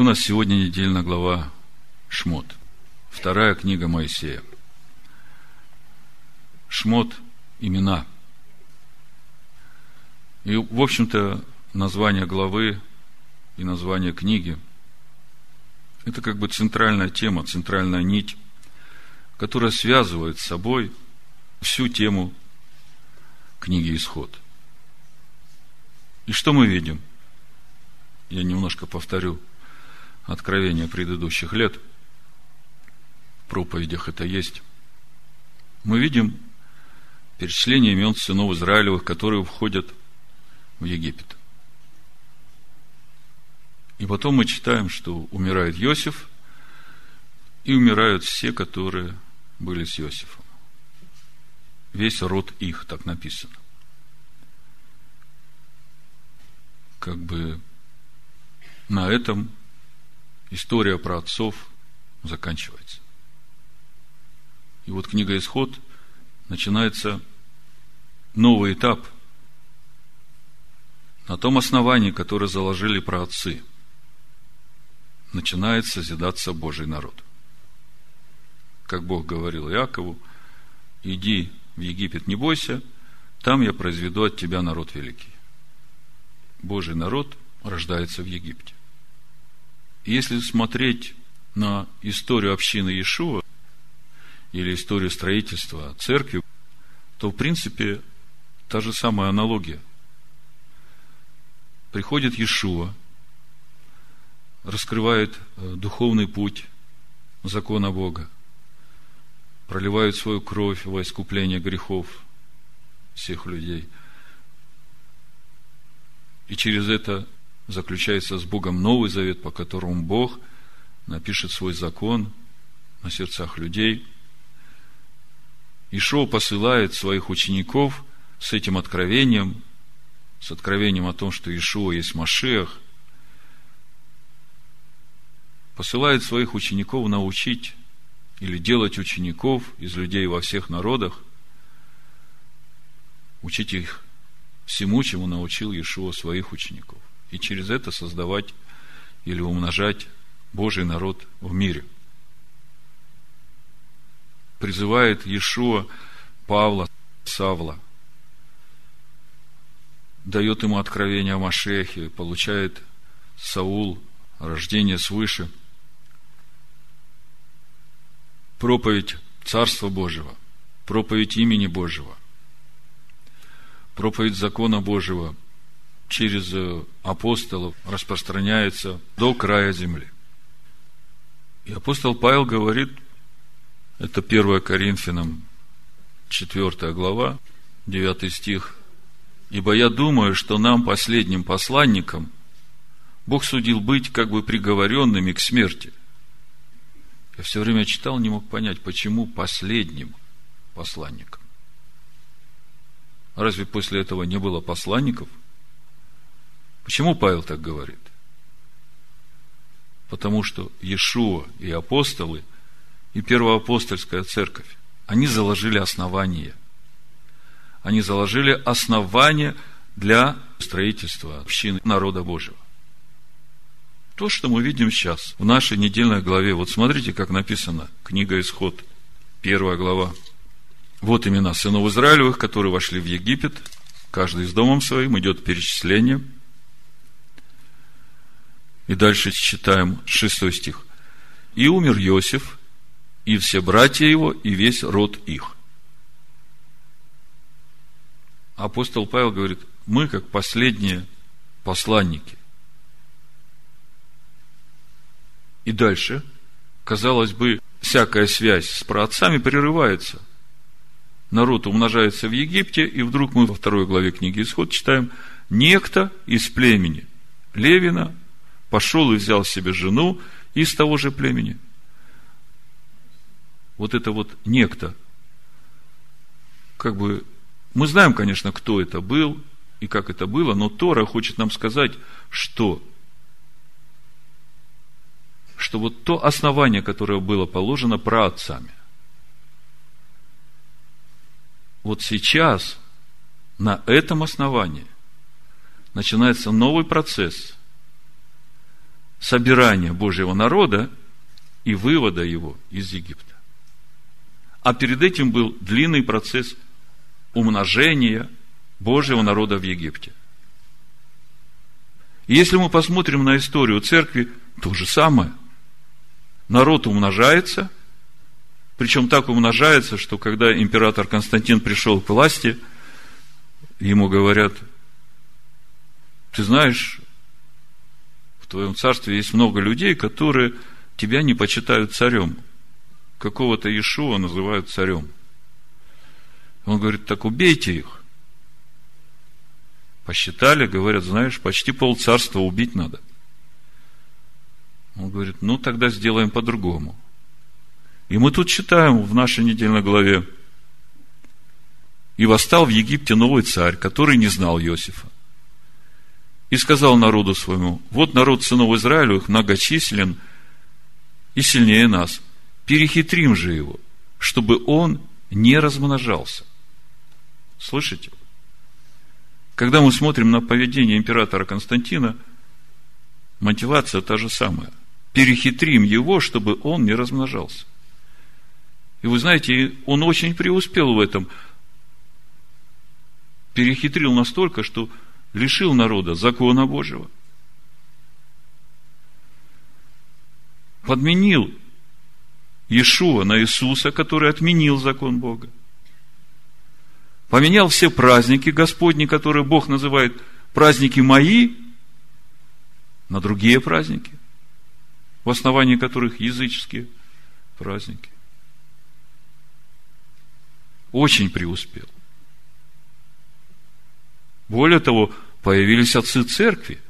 У нас сегодня недельная глава Шмот, вторая книга Моисея. Шмот – имена. И, в общем-то, название главы и название книги – это как бы центральная тема, центральная нить, которая связывает с собой всю тему книги «Исход». И что мы видим? Я немножко повторю откровения предыдущих лет. В проповедях это есть. Мы видим перечисление имен сынов Израилевых, которые входят в Египет. И потом мы читаем, что умирает Иосиф, и умирают все, которые были с Иосифом. Весь род их, так написано. Как бы на этом история про отцов заканчивается. И вот книга «Исход» начинается новый этап на том основании, которое заложили праотцы. Начинает созидаться Божий народ. Как Бог говорил Иакову: «Иди в Египет, не бойся, там я произведу от тебя народ великий». Божий народ рождается в Египте. И если смотреть на историю общины Иешуа, или историю строительства церкви, то, в принципе, та же самая аналогия. Приходит Иешуа, раскрывает духовный путь закона Бога, проливает свою кровь во искупление грехов всех людей. И через это заключается с Богом новый завет, по которому Бог напишет свой закон на сердцах людей. Иешуа посылает своих учеников с этим откровением, с откровением о том, что Иешуа есть Машиах, посылает своих учеников научить или делать учеников из людей во всех народах, учить их всему, чему научил Иешуа своих учеников, и через это создавать или умножать Божий народ в мире. Призывает Иешуа Павла, Савла, дает ему откровение о Машиахе, получает Саул рождение свыше, проповедь Царства Божьего, проповедь имени Божьего, проповедь закона Божьего через апостолов распространяется до края земли. И апостол Павел говорит, это 1 Коринфянам, 4 глава, 9 стих. «Ибо я думаю, что нам, последним посланникам, Бог судил быть как бы приговоренными к смерти». Я все время читал, не мог понять, почему последним посланникам. Разве после этого не было посланников? Почему Павел так говорит? Потому что Иешуа и апостолы и первоапостольская церковь, они заложили основание. Они заложили основание для строительства общины народа Божьего. То, что мы видим сейчас в нашей недельной главе. Вот смотрите, как написано. Книга «Исход», 1 глава. Вот имена сынов Израилевых, которые вошли в Египет. Каждый с домом своим. Идет перечисление. И дальше читаем 6 стих. «И умер Иосиф, и все братья его, и весь род их». Апостол Павел говорит, мы как последние посланники. И дальше, казалось бы, всякая связь с праотцами прерывается. Народ умножается в Египте, и вдруг мы во второй главе книги «Исход» читаем: «Некто из племени Левина пошел и взял себе жену из того же племени». Вот это вот некто. Как бы мы знаем, конечно, кто это был и как это было, но Тора хочет нам сказать, что вот то основание, которое было положено праотцами, вот сейчас на этом основании начинается новый процесс, собирания Божьего народа и вывода его из Египта. А перед этим был длинный процесс умножения Божьего народа в Египте. И если мы посмотрим на историю церкви, то же самое. Народ умножается, причем так умножается, что когда император Константин пришел к власти, ему говорят: ты знаешь, в твоем царстве есть много людей, которые тебя не почитают царем. Какого-то Иешуа называют царем. Он говорит: так убейте их. Посчитали, говорят: знаешь, почти полцарства убить надо. Он говорит: ну, тогда сделаем по-другому. И мы тут читаем в нашей недельной главе: и восстал в Египте новый царь, который не знал Иосифа. И сказал народу своему: вот народ сынов Израилевых многочислен и сильнее нас. Перехитрим же его, чтобы он не размножался. Слышите? Когда мы смотрим на поведение императора Константина, мотивация та же самая. Перехитрим его, чтобы он не размножался. И вы знаете, он очень преуспел в этом. Перехитрил настолько, что лишил народа закона Божьего. Подменил Иешуа на Иисуса, который отменил закон Бога. Поменял все праздники Господни, которые Бог называет праздники мои, на другие праздники, в основании которых языческие праздники. Очень преуспел. Более того, появились отцы церкви,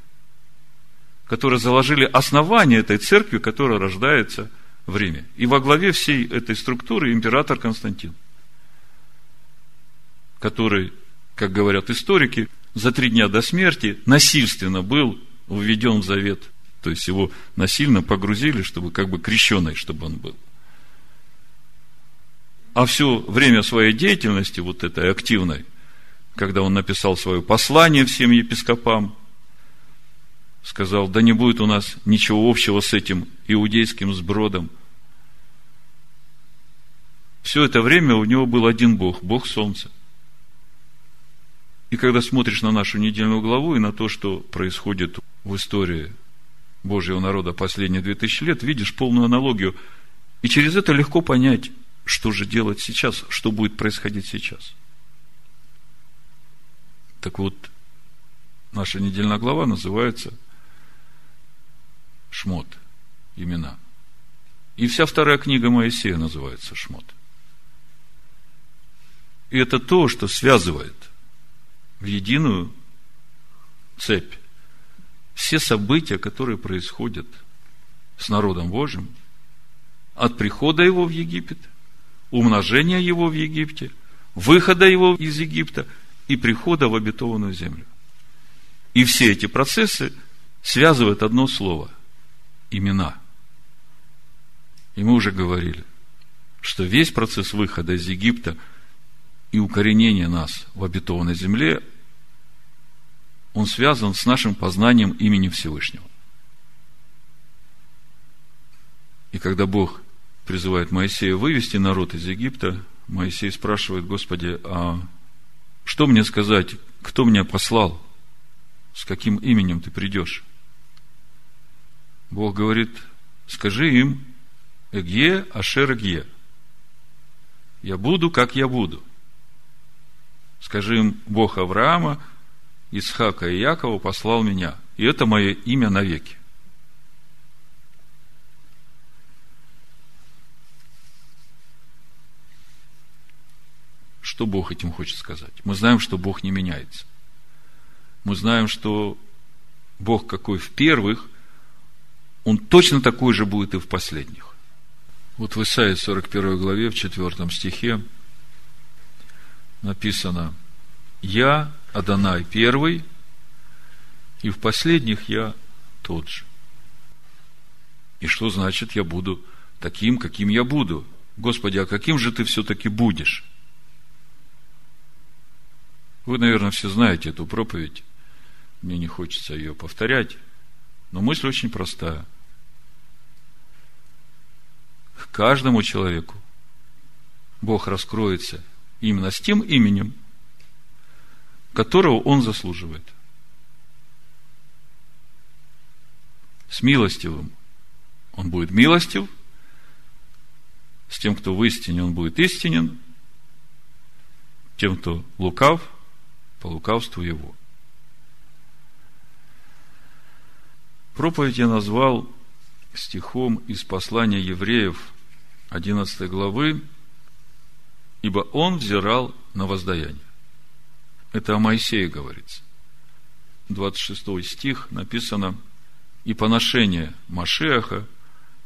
которые заложили основание этой церкви, которая рождается в Риме. И во главе всей этой структуры император Константин, который, как говорят историки, за 3 дня до смерти насильственно был введен в завет. То есть его насильно погрузили, чтобы как бы крещеный, чтобы он был. А все время своей деятельности, вот этой активной, когда он написал свое послание всем епископам, сказал: да не будет у нас ничего общего с этим иудейским сбродом. Все это время у него был один Бог, Бог Солнца. И когда смотришь на нашу недельную главу и на то, что происходит в истории Божьего народа последние 2000 лет, видишь полную аналогию. И через это легко понять, что же делать сейчас, что будет происходить сейчас. Так вот, наша недельная глава называется «Шмот. Имена». И вся 2-я книга Моисея называется «Шмот». И это то, что связывает в единую цепь все события, которые происходят с народом Божьим от прихода его в Египет, умножения его в Египте, выхода его из Египта и прихода в обетованную землю. И все эти процессы связывают одно слово – имена. И мы уже говорили, что весь процесс выхода из Египта и укоренения нас в обетованной земле, он связан с нашим познанием имени Всевышнего. И когда Бог призывает Моисея вывести народ из Египта, Моисей спрашивает: Господи, а что мне сказать, кто меня послал? С каким именем ты придешь? Бог говорит: скажи им Эгье Ашер Гье. Я буду, как я буду. Скажи им: Бог Авраама, Исхака и Иакова послал меня, и это мое имя навеки. Что Бог этим хочет сказать? Мы знаем, что Бог не меняется. Мы знаем, что Бог какой в первых, Он точно такой же будет и в последних. Вот в Исаии 41 главе, в 4 стихе написано: «Я, Адонай, первый, и в последних я тот же». И что значит «я буду таким, каким я буду»? Господи, а каким же ты все-таки будешь? Вы, наверное, все знаете эту проповедь. Мне не хочется ее повторять. Но мысль очень простая. К каждому человеку Бог раскроется именно с тем именем, которого он заслуживает. С милостивым он будет милостив, с тем, кто в истине, он будет истинен, тем, кто лукав, по лукавству его. Проповедь я назвал стихом из послания Евреев 11 главы, ибо он взирал на воздаяние. Это о Моисее говорится. 26 стих написано: «И поношение Машиаха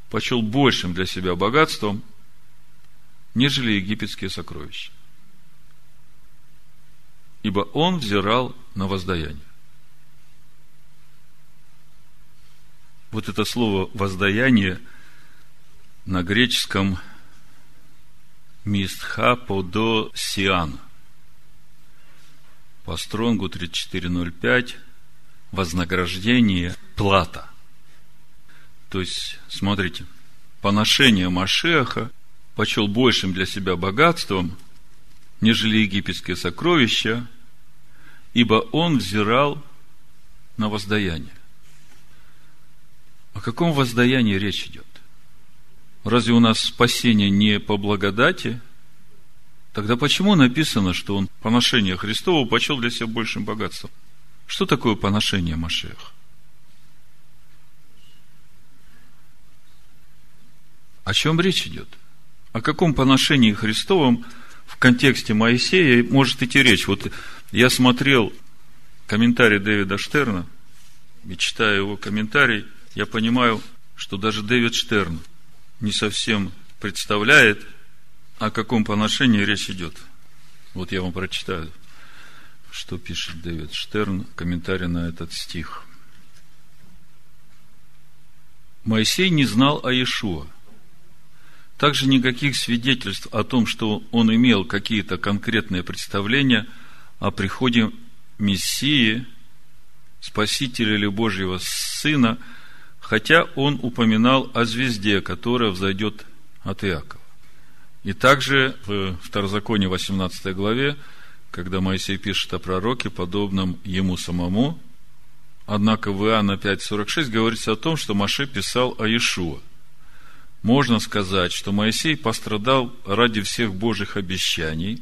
почел большим для себя богатством, нежели египетские сокровища. Ибо он взирал на воздаяние». Вот это слово «воздаяние» на греческом «мистхаподосиан». По Стронгу 34.05 вознаграждение, плата. То есть, смотрите, поношение Машиаха почел большим для себя богатством, нежели египетские сокровища, ибо он взирал на воздаяние. О каком воздаянии речь идет? Разве у нас спасение не по благодати? Тогда почему написано, что он поношение Христово почел для себя большим богатством? Что такое поношение Машиаха? О чем речь идет? О каком поношении Христовом в контексте Моисея может идти речь? Вот я смотрел комментарий Дэвида Штерна, и читая его комментарий, я понимаю, что даже Дэвид Штерн не совсем представляет, о каком поношении речь идет. Вот я вам прочитаю, что пишет Дэвид Штерн, комментарий на этот стих. Моисей не знал о Иешуа. Также никаких свидетельств о том, что он имел какие-то конкретные представления о приходе Мессии, Спасителя или Божьего Сына, хотя он упоминал о звезде, которая взойдет от Иакова. И также в Второзаконии 18 главе, когда Моисей пишет о пророке, подобном ему самому, однако в Иоанна 5.46 говорится о том, что Моше писал о Иешуа. Можно сказать, что Моисей пострадал ради всех Божьих обещаний,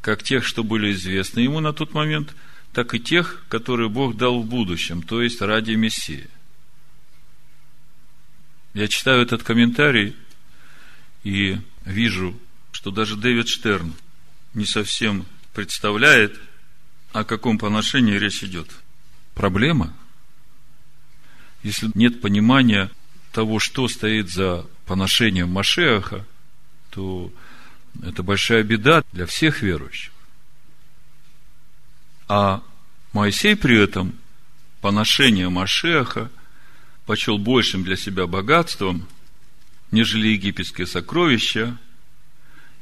как тех, что были известны ему на тот момент, так и тех, которые Бог дал в будущем, то есть ради Мессии. Я читаю этот комментарий и вижу, что даже Дэвид Штерн не совсем представляет, о каком поношении речь идет. Проблема, если нет понимания того, что стоит за поношением Машиаха, то это большая беда для всех верующих. А Моисей при этом поношение Машиаха почел большим для себя богатством, нежели египетские сокровища,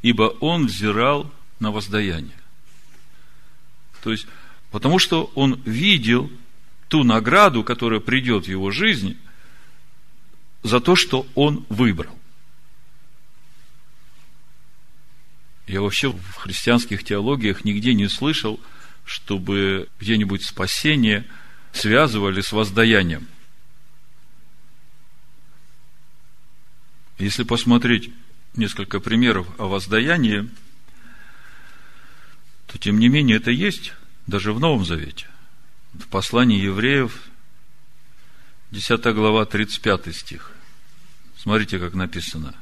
ибо он взирал на воздаяние. То есть, потому что он видел ту награду, которая придет в его жизни, за то, что он выбрал. Я вообще в христианских теологиях нигде не слышал, чтобы где-нибудь спасение связывали с воздаянием. Если посмотреть несколько примеров о воздаянии, то, тем не менее, это есть даже в Новом Завете. В послании Евреев 10 глава, 35 стих. Смотрите, как написано.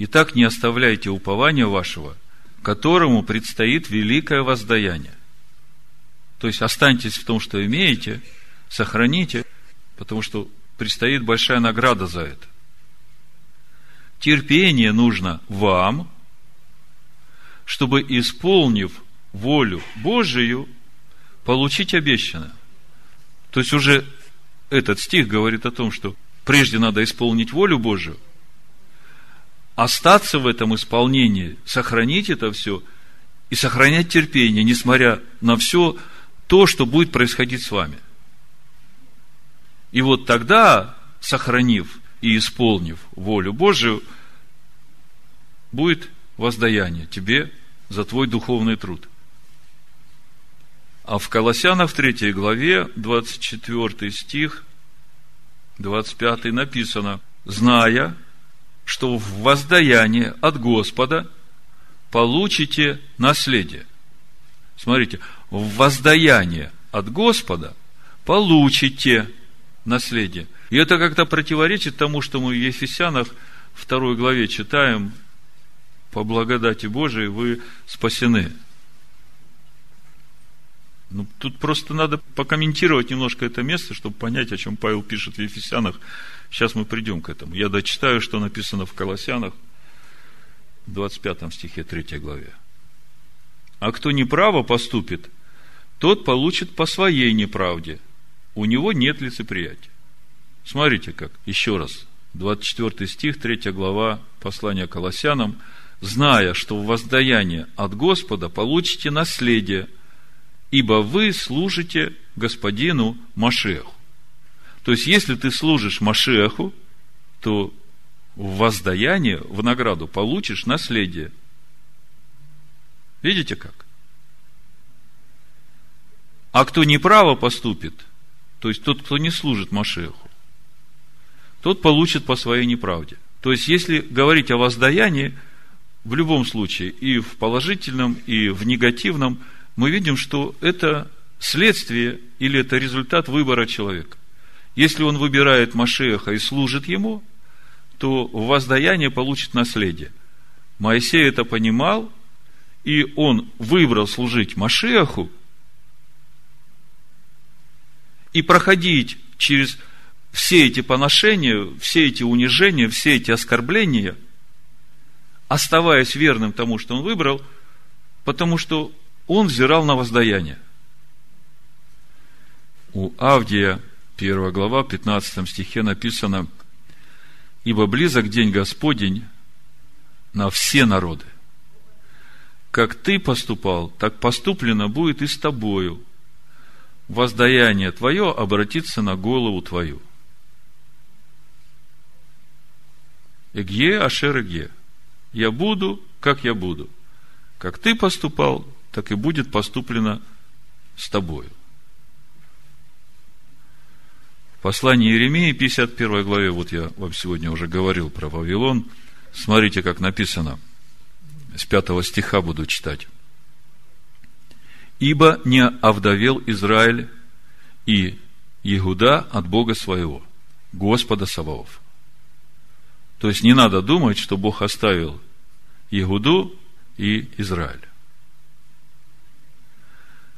«Итак, не оставляйте упования вашего, которому предстоит великое воздаяние». То есть, останьтесь в том, что имеете, сохраните, потому что предстоит большая награда за это. «Терпение нужно вам, чтобы, исполнив волю Божию, получить обещанное». То есть, уже этот стих говорит о том, что прежде надо исполнить волю Божию, остаться в этом исполнении, сохранить это все и сохранять терпение, несмотря на все то, что будет происходить с вами. И вот тогда, сохранив и исполнив волю Божию, будет воздаяние тебе за твой духовный труд. А в Колоссянах 3 главе, 24 стих, 25 написано: «Зная, что в воздаянии от Господа получите наследие». Смотрите, в воздаянии от Господа получите наследие. И это как-то противоречит тому, что мы в Ефесянах 2 главе читаем: «По благодати Божией вы спасены». Ну, тут просто надо покомментировать немножко это место, чтобы понять, о чем Павел пишет в Ефесянах. Сейчас мы придем к этому. Я дочитаю, что написано в Колоссянах, 25 стихе 3 главе. «А кто неправо поступит, тот получит по своей неправде. У него нет лицеприятия». Смотрите как, еще раз, 24 стих, 3 глава послания Колоссянам: «Зная, что в воздаянии от Господа получите наследие, ибо вы служите господину Машиаху». То есть, если ты служишь Машиаху, то в воздаяние, в награду получишь наследие. Видите как? А кто неправо поступит, то есть тот, кто не служит Машиаху, тот получит по своей неправде. То есть, если говорить о воздаянии, в любом случае, и в положительном, и в негативном, мы видим, что это следствие или это результат выбора человека. Если он выбирает Машиаха и служит ему, то в воздаянии получит наследие. Моисей это понимал, и он выбрал служить Машиаху и проходить через все эти поношения, все эти унижения, все эти оскорбления, оставаясь верным тому, что он выбрал, потому что он взирал на воздаяние. У Авдия, 1 глава, 15 стихе написано: «Ибо близок день Господень на все народы. Как ты поступал, так поступлено будет и с тобою. Воздаяние твое обратится на голову твою». Эгье Ашер Гье. Я буду, как я буду. Как ты поступал, так и будет поступлено с тобою. В послании Иеремии, 51 главе, вот я вам сегодня уже говорил про Вавилон, смотрите, как написано, с 5 стиха буду читать. «Ибо не овдовел Израиль и Иуда от Бога своего, Господа Саваоф». То есть, не надо думать, что Бог оставил Иуду и Израиль.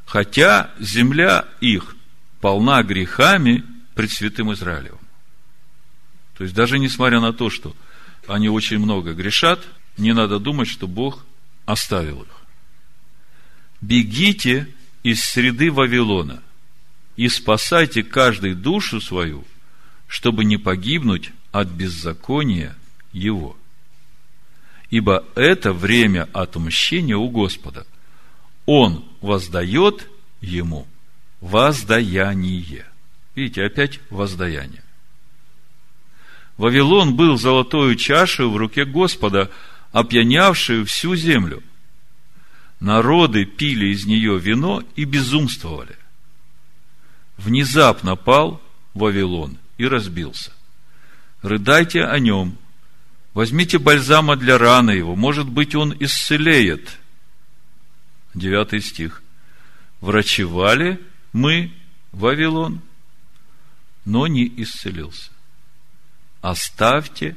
«Хотя земля их полна грехами пред святым Израилем». То есть, даже несмотря на то, что они очень много грешат, не надо думать, что Бог оставил их. «Бегите из среды Вавилона и спасайте каждый душу свою, чтобы не погибнуть от беззакония его. Ибо это время отмщения у Господа. Он воздает ему воздаяние». Видите, опять воздаяние. Вавилон был золотою чашею в руке Господа, опьянявшую всю землю. Народы пили из нее вино и безумствовали. Внезапно пал Вавилон и разбился. Рыдайте о нем, возьмите бальзама для раны его, может быть, он исцелеет. 9 стих. «Врачевали мы Вавилон, но не исцелился. Оставьте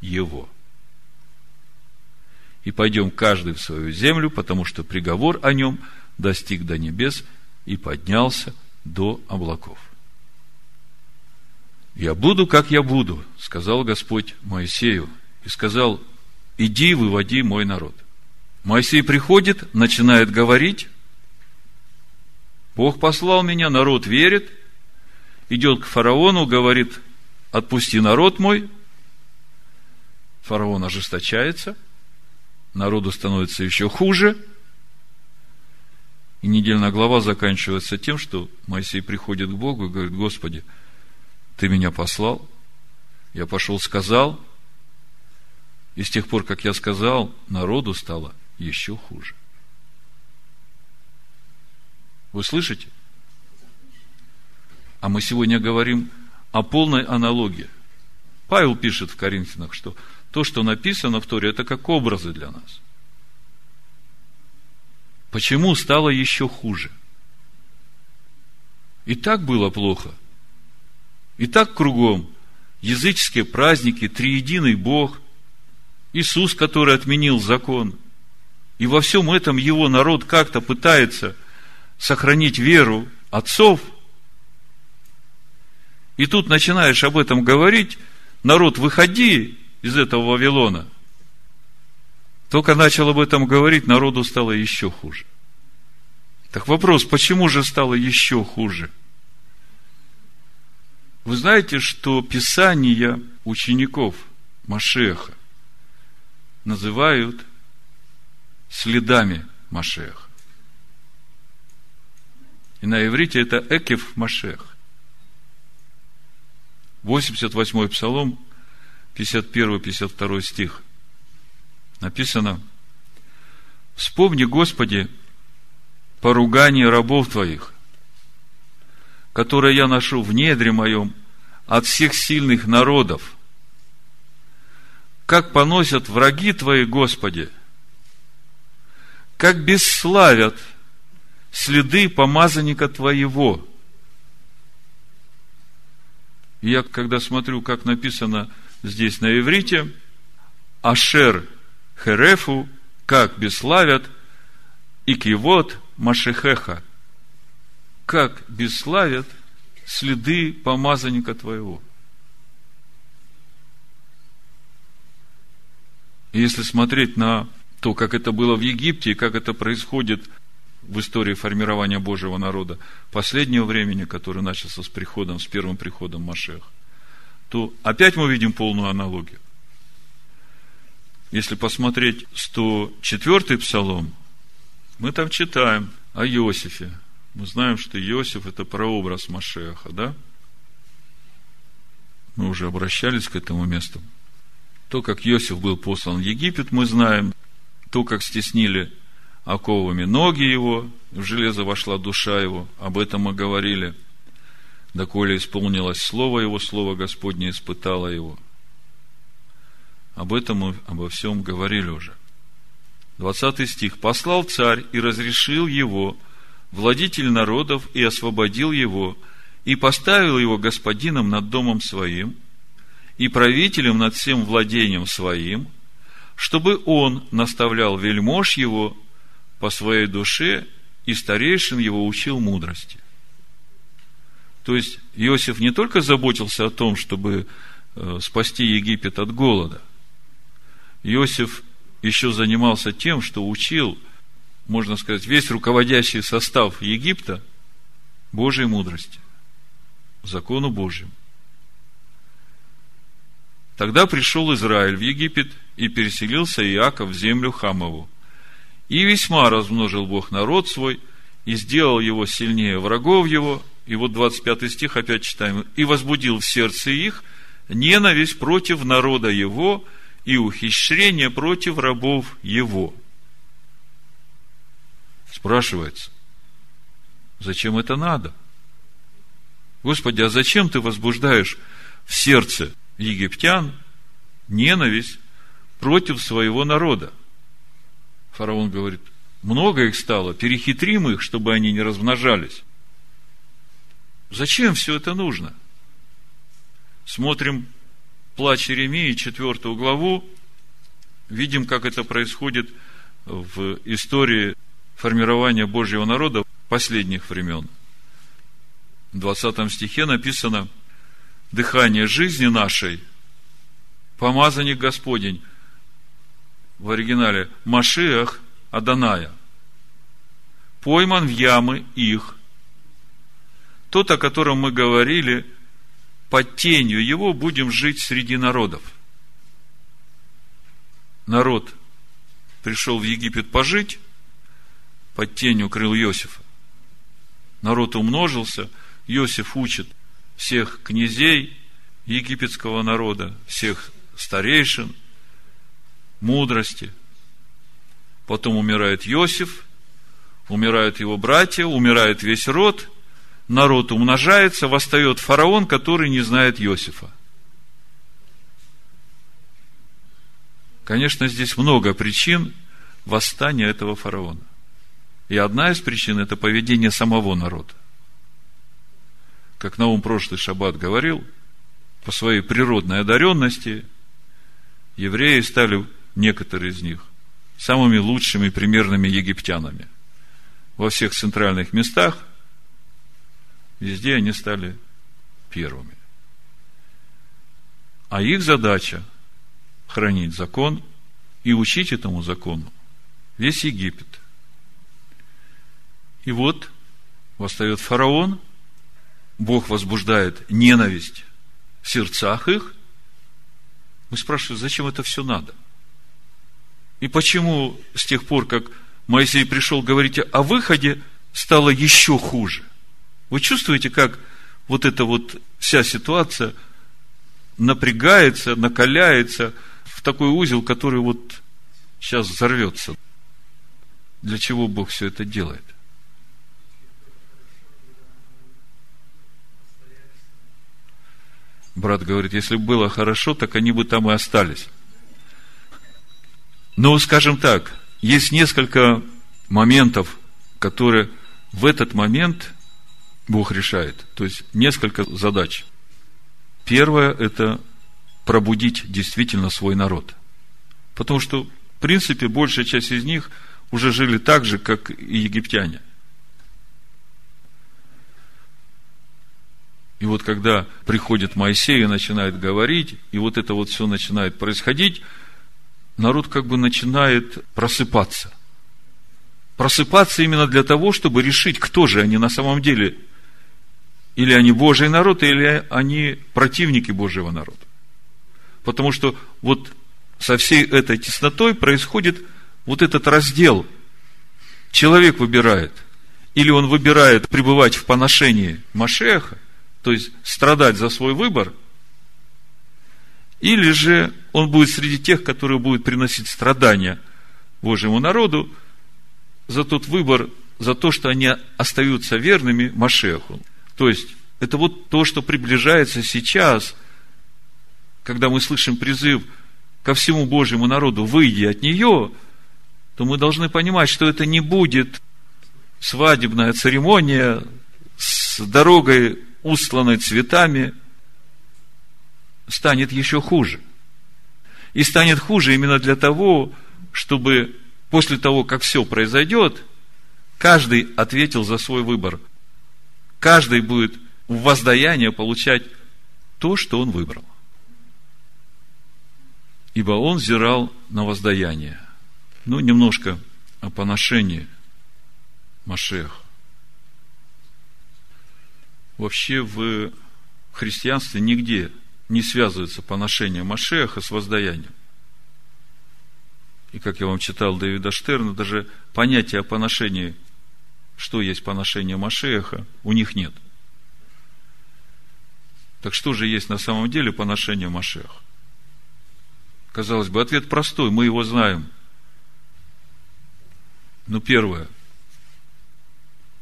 его. И пойдем каждый в свою землю, потому что приговор о нем достиг до небес и поднялся до облаков». «Я буду, как я буду», сказал Господь Моисею, и сказал: «Иди, выводи мой народ». Моисей приходит, начинает говорить: «Бог послал меня», народ верит, идет к фараону, говорит: «Отпусти народ мой». Фараон ожесточается, народу становится еще хуже. И недельная глава заканчивается тем, что Моисей приходит к Богу и говорит: «Господи, Ты меня послал, я пошел, сказал, и с тех пор, как я сказал, народу стало еще хуже. Вы слышите? А мы сегодня говорим о полной аналогии. Павел пишет в Коринфянах, что то, что написано в Торе, это как образы для нас. Почему стало еще хуже? И так было плохо. И так кругом. Языческие праздники, триединый Бог, Иисус, который отменил закон. И во всем этом его народ как-то пытается сохранить веру отцов. И тут начинаешь об этом говорить: народ, выходи из этого Вавилона. Только начал об этом говорить, народу стало еще хуже. Так вопрос, почему же стало еще хуже? Вы знаете, что Писания учеников Машиаха называют следами Машиаха. И на иврите это Экев Машиах. 88-й Псалом, 51-52 стих. Написано: «Вспомни, Господи, поругание рабов Твоих, которое я ношу в недре моем от всех сильных народов. Как поносят враги Твои, Господи, как бесславят следы помазанника Твоего». И я, когда смотрю, как написано здесь на иврите, Ашер Херефу, как бесславят, и Кивот Машехеха, как бесславят следы помазанника Твоего. И если смотреть на то, как это было в Египте и как это происходит в истории формирования Божьего народа последнего времени, который начался с приходом, с первым приходом Машиаха, то опять мы видим полную аналогию. Если посмотреть 104-й Псалом, мы там читаем о Иосифе. Мы знаем, что Иосиф – это прообраз Машиаха, да? Мы уже обращались к этому месту. То, как Иосиф был послан в Египет, мы знаем. То, как стеснили оковами ноги его, в железо вошла душа его, об этом мы говорили. Доколе исполнилось слово его, слово Господне испытало его. Об этом мы обо всем говорили уже. 20 стих. «Послал царь и разрешил его, владетель народов, и освободил его, и поставил его господином над домом своим, и правителем над всем владением своим, чтобы он наставлял вельмож его по своей душе, и старейшин его учил мудрости». То есть Иосиф не только заботился о том, чтобы спасти Египет от голода, Иосиф еще занимался тем, что учил, можно сказать, весь руководящий состав Египта Божьей мудрости, закону Божьему. Тогда пришел Израиль в Египет, и переселился Иаков в землю Хамову. «И весьма размножил Бог народ свой, и сделал его сильнее врагов его». И вот 25 стих опять читаем. «И возбудил в сердце их ненависть против народа его, и ухищрение против рабов его». Спрашивается, зачем это надо? Господи, а зачем ты возбуждаешь в сердце египтян ненависть против своего народа? Фараон говорит: много их стало, перехитрим их, чтобы они не размножались. Зачем все это нужно? Смотрим плач Иеремии, 4 главу, видим, как это происходит в истории формирования Божьего народа последних времен. В 20 стихе написано: «Дыхание жизни нашей, помазанник Господень», в оригинале Машиах Адоная, «пойман в ямы их». Тот, о котором мы говорили, под тенью его будем жить среди народов. Народ пришел в Египет пожить под тенью крыл Иосифа. Народ умножился, Иосиф учит всех князей египетского народа, всех старейшин, мудрости. Потом умирает Иосиф, умирают его братья, умирает весь род, народ умножается, восстает фараон, который не знает Иосифа. Конечно, здесь много причин восстания этого фараона. И одна из причин – это поведение самого народа. Как Наум прошлый шаббат говорил, по своей природной одаренности евреи стали, некоторые из них, самыми лучшими примерными египтянами. Во всех центральных местах везде они стали первыми. А их задача – хранить закон и учить этому закону весь Египет. И вот восстает фараон, Бог возбуждает ненависть в сердцах их. Мы спрашиваем, зачем это все надо? И почему с тех пор, как Моисей пришел говорить о выходе, стало еще хуже? Вы чувствуете, как вот эта вот вся ситуация напрягается, накаляется в такой узел, который вот сейчас взорвется? Для чего Бог все это делает? Брат говорит, если бы было хорошо, так они бы там и остались. Но, скажем так, есть несколько моментов, которые в этот момент Бог решает. То есть, несколько задач. Первое – это пробудить действительно свой народ. Потому что, в принципе, большая часть из них уже жили так же, как и египтяне. И вот когда приходит Моисей и начинает говорить, и вот это вот все начинает происходить, народ как бы начинает просыпаться. Просыпаться именно для того, чтобы решить, кто же они на самом деле. Или они Божий народ, или они противники Божьего народа. Потому что вот со всей этой теснотой происходит вот этот раздел. Человек выбирает. Или он выбирает пребывать в поношении Машиаха, то есть страдать за свой выбор, или же он будет среди тех, которые будут приносить страдания Божьему народу за тот выбор, за то, что они остаются верными Машиаху. То есть, это вот то, что приближается сейчас, когда мы слышим призыв ко всему Божьему народу, выйди от нее, то мы должны понимать, что это не будет свадебная церемония с дорогой, устланной цветами, станет еще хуже. И станет хуже именно для того, чтобы после того, как все произойдет, каждый ответил за свой выбор. Каждый будет в воздаяние получать то, что он выбрал. Ибо он взирал на воздаяние. Ну, немножко о поношении Машиаха. Вообще в христианстве нигде не связывается поношение Машиаха с воздаянием. И как я вам читал Дэвида Штерна, даже понятия о поношении, что есть поношение Машиаха, у них нет. Так что же есть на самом деле поношение Машиаха? Казалось бы, ответ простой, мы его знаем. Ну, первое.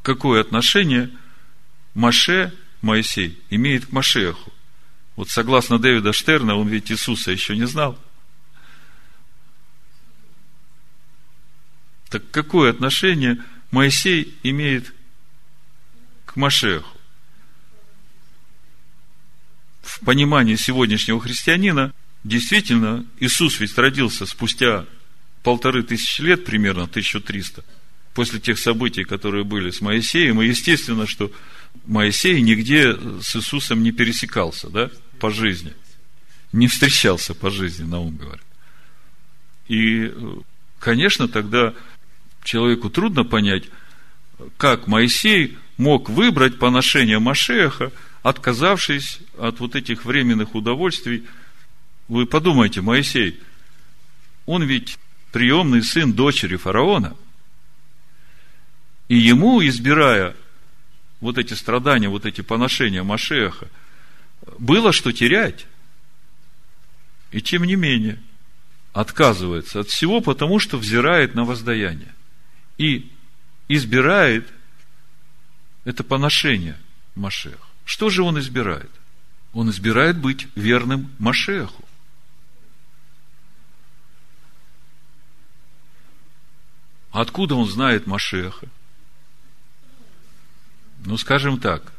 Какое отношение Моисей имеет к Машиаху? Вот согласно Дэвида Штерна, он ведь Иисуса еще не знал. Так какое отношение Моисей имеет к Машиаху? В понимании сегодняшнего христианина, действительно, Иисус ведь родился спустя 1500 лет, примерно 1300, после тех событий, которые были с Моисеем, и естественно, что Моисей нигде с Иисусом не пересекался, да, по жизни. Не встречался по жизни, Наум говорит. И, конечно, тогда человеку трудно понять, как Моисей мог выбрать поношение Машиаха, отказавшись от вот этих временных удовольствий. Вы подумайте, Моисей, он ведь приемный сын дочери фараона. И ему, избирая вот эти страдания, вот эти поношения Машиаха, было что терять, и тем не менее отказывается от всего, потому что взирает на воздаяние и избирает это поношение Машиаха. Что же он избирает? Он избирает быть верным Машиаху. Откуда он знает Машиаха? Ну, скажем так,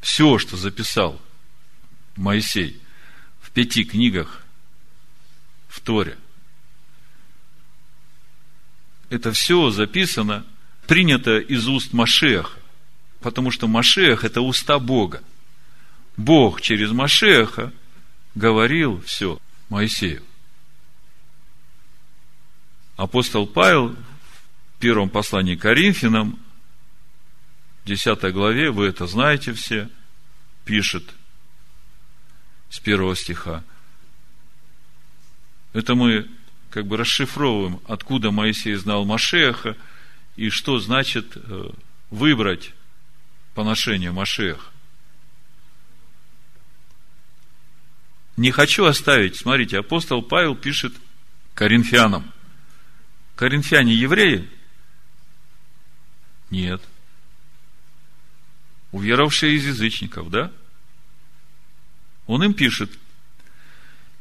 все, что записал Моисей в 5 книгах в Торе, это все записано, принято из уст Машиаха, потому что Машиах – это уста Бога. Бог через Машиаха говорил все Моисею. Апостол Павел в первом послании к Коринфянам, 10 главе, вы это знаете все, пишет с 1 стиха. Это мы как бы расшифровываем, откуда Моисей знал Машиаха и что значит выбрать поношение Машиаха. Не хочу оставить, смотрите, апостол Павел пишет Коринфянам. Коринфяне евреи? Нет. Уверовавшие из язычников, да? Он им пишет: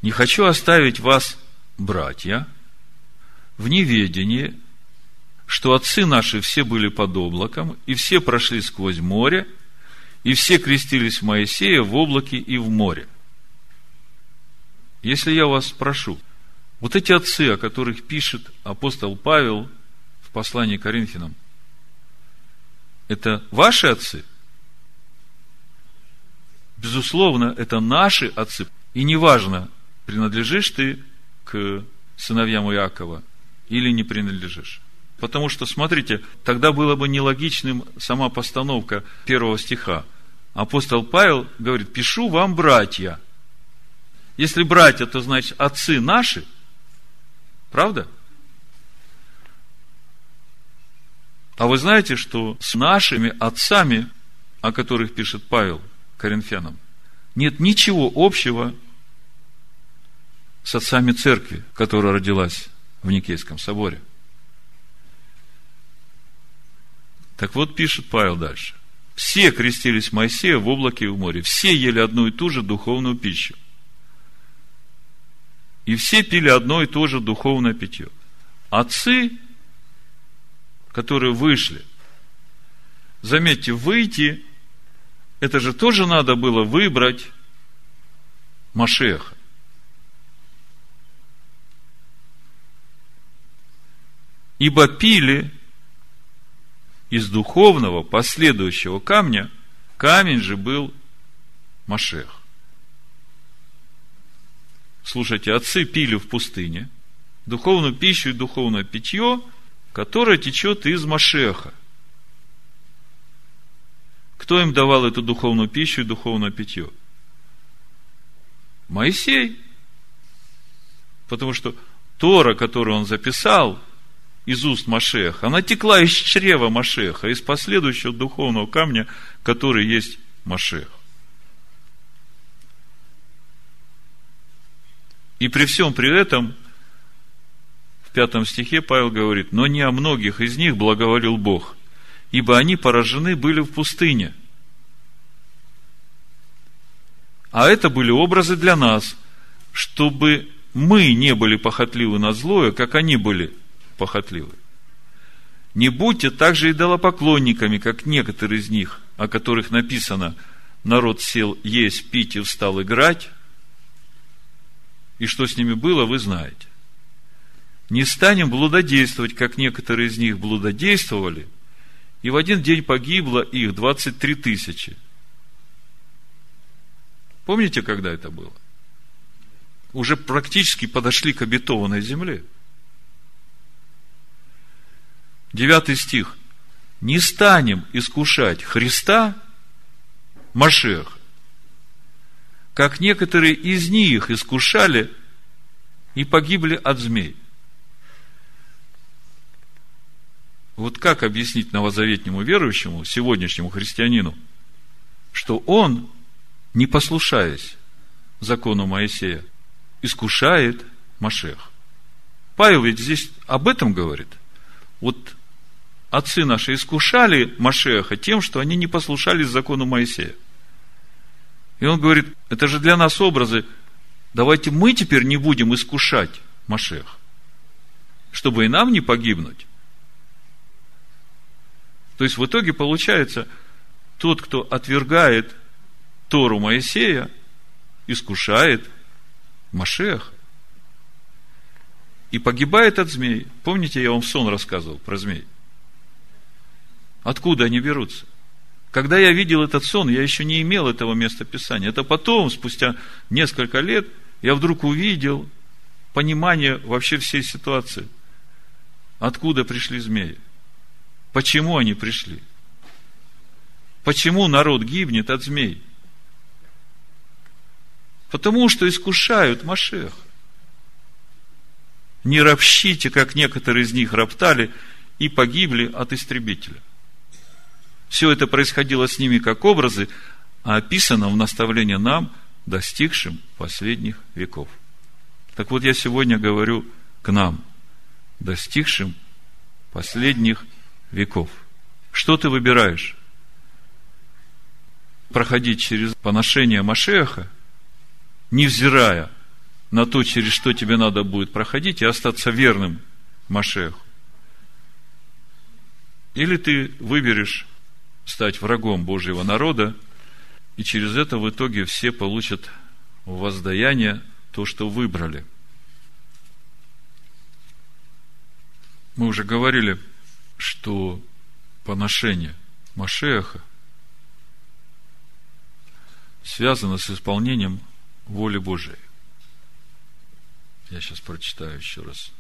«Не хочу оставить вас, братья, в неведении, что отцы наши все были под облаком, и все прошли сквозь море, и все крестились в Моисея в облаке и в море». Если я вас спрошу, вот эти отцы, о которых пишет апостол Павел в послании к Коринфянам, это ваши отцы? Безусловно, это наши отцы. И неважно, принадлежишь ты к сыновьям Иакова или не принадлежишь. Потому что, смотрите, тогда было бы нелогичным сама постановка 1 стиха. Апостол Павел говорит: «Пишу вам, братья». Если братья, то значит отцы наши. Правда? А вы знаете, что с нашими отцами, о которых пишет Павел Коринфянам, нет ничего общего с отцами церкви, которая родилась в Никейском соборе. Так вот, пишет Павел дальше. Все крестились Моисея в облаке и в море. Все ели одну и ту же духовную пищу. И все пили одно и то же духовное питье. Отцы, которые вышли, заметьте, выйти, это же тоже надо было выбрать Машиаха. Ибо пили из духовного последующего камня, камень же был Машиах. Слушайте, отцы пили в пустыне духовную пищу и духовное питье, которое течет из Машиаха. Кто им давал эту духовную пищу и духовное питье? Моисей. Потому что Тора, которую он записал из уст Машиаха, она текла из чрева Машиаха, из последующего духовного камня, который есть Машиах. И при всем при этом, в 5 стихе Павел говорит: «Но не о многих из них благоволил Бог, ибо они поражены были в пустыне». А это были образы для нас, чтобы мы не были похотливы на злое, как они были похотливы. Не будьте также идолопоклонниками, как некоторые из них, о которых написано: «Народ сел есть, пить и встал играть». И что с ними было, вы знаете. Не станем блудодействовать, как некоторые из них блудодействовали, и в один день погибло их 23 000. Помните, когда это было? Уже практически подошли к обетованной земле. 9 стих. Не станем искушать Христа, Машиаха, как некоторые из них искушали и погибли от змей. Вот как объяснить новозаветному верующему, сегодняшнему христианину, что он, не послушаясь закону Моисея, искушает Машиаха. Павел ведь здесь об этом говорит. Вот отцы наши искушали Машиаха тем, что они не послушались закону Моисея. И он говорит, это же для нас образы, давайте мы теперь не будем искушать Машиаха, чтобы и нам не погибнуть. То есть, в итоге получается, тот, кто отвергает Тору Моисея, искушает Машиаха и погибает от змей. Помните, я вам сон рассказывал про змей? Откуда они берутся? Когда я видел этот сон, я еще не имел этого места Писания. Это потом, спустя несколько лет, я вдруг увидел понимание вообще всей ситуации. Откуда пришли змеи? Почему они пришли? Почему народ гибнет от змей? Потому что искушают Машиаха. Не ропщите, как некоторые из них роптали и погибли от истребителя. Все это происходило с ними как образы, а описано в наставлении нам, достигшим последних веков. Так вот, я сегодня говорю к нам, достигшим последних веков. Что ты выбираешь? Проходить через поношение Машиаха, невзирая на то, через что тебе надо будет проходить, и остаться верным Машиаху. Или ты выберешь стать врагом Божьего народа, и через это в итоге все получат воздаяние, то, что выбрали. Мы уже говорили, что поношение Машиаха связано с исполнением воли Божией. Я сейчас прочитаю еще раз.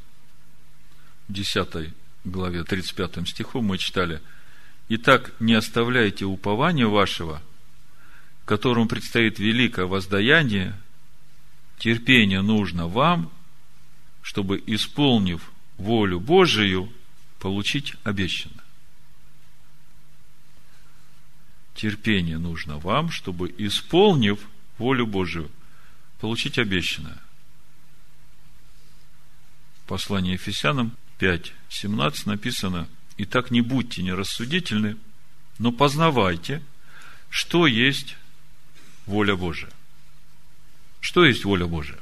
В 10 главе 35 стихом мы читали: «Итак, не оставляйте упования вашего, которому предстоит великое воздаяние, терпение нужно вам, чтобы, исполнив волю Божию, получить обещанное». Терпение нужно вам, чтобы, исполнив волю Божию, получить обещанное. Послание Ефесянам 5:17 написано: «Итак, не будьте нерассудительны, но познавайте, что есть воля Божия». Что есть воля Божия?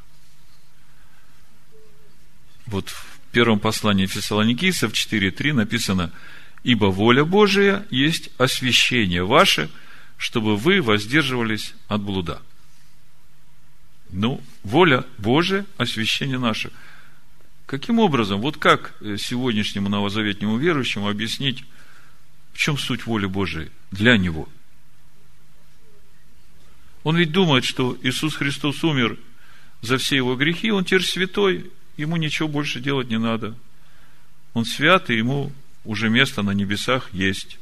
Вот в первом послании Фессалоникийцев 4:3 написано: «Ибо воля Божия есть освящение ваше, чтобы вы воздерживались от блуда». Ну, воля Божия, освящение наше. Каким образом? Вот как сегодняшнему новозаветнему верующему объяснить, в чем суть воли Божией для него? Он ведь думает, что Иисус Христос умер за все его грехи, он теперь святой, ему ничего больше делать не надо. Он свят, и ему уже место на небесах есть.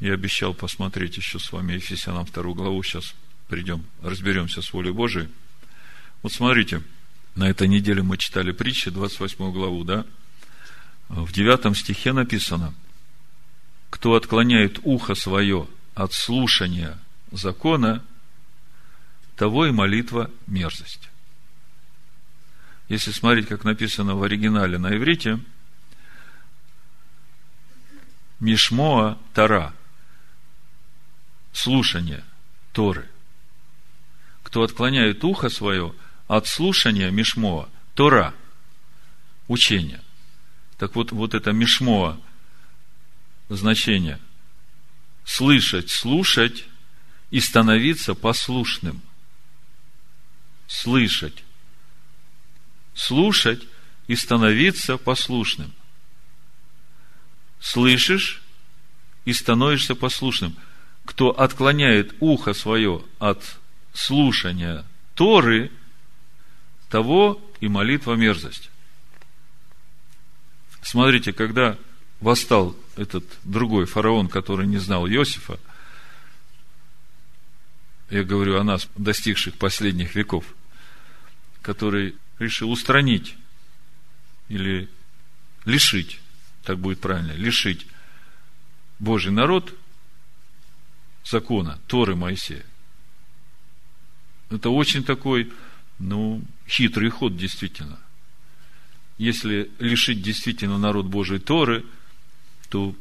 Я обещал посмотреть еще с вами Ефесянам 2 главу, сейчас придем, разберемся с волей Божией. Вот смотрите, на этой неделе мы читали притчи, 28 главу, да? В 9 стихе написано: «Кто отклоняет ухо свое от слушания закона, того и молитва мерзость». Если смотреть, как написано в оригинале на иврите, мишмоа Тора, слушание Торы. Кто отклоняет ухо свое от слушания мишмоа Тора, учение. Так вот, вот это мишмоа значение слышать, слушать и становиться послушным. Слышать, слушать и становиться послушным. Слышишь и становишься послушным. Кто отклоняет ухо свое от слушания Торы, того и молитва мерзость. Смотрите, когда восстал этот другой фараон, который не знал Иосифа, я говорю о нас, достигших последних веков, который решил устранить или лишить, так будет правильно, лишить Божий народ закона, Торы Моисея. Это очень такой, хитрый ход, действительно. Если лишить действительно народ Божий Торы, то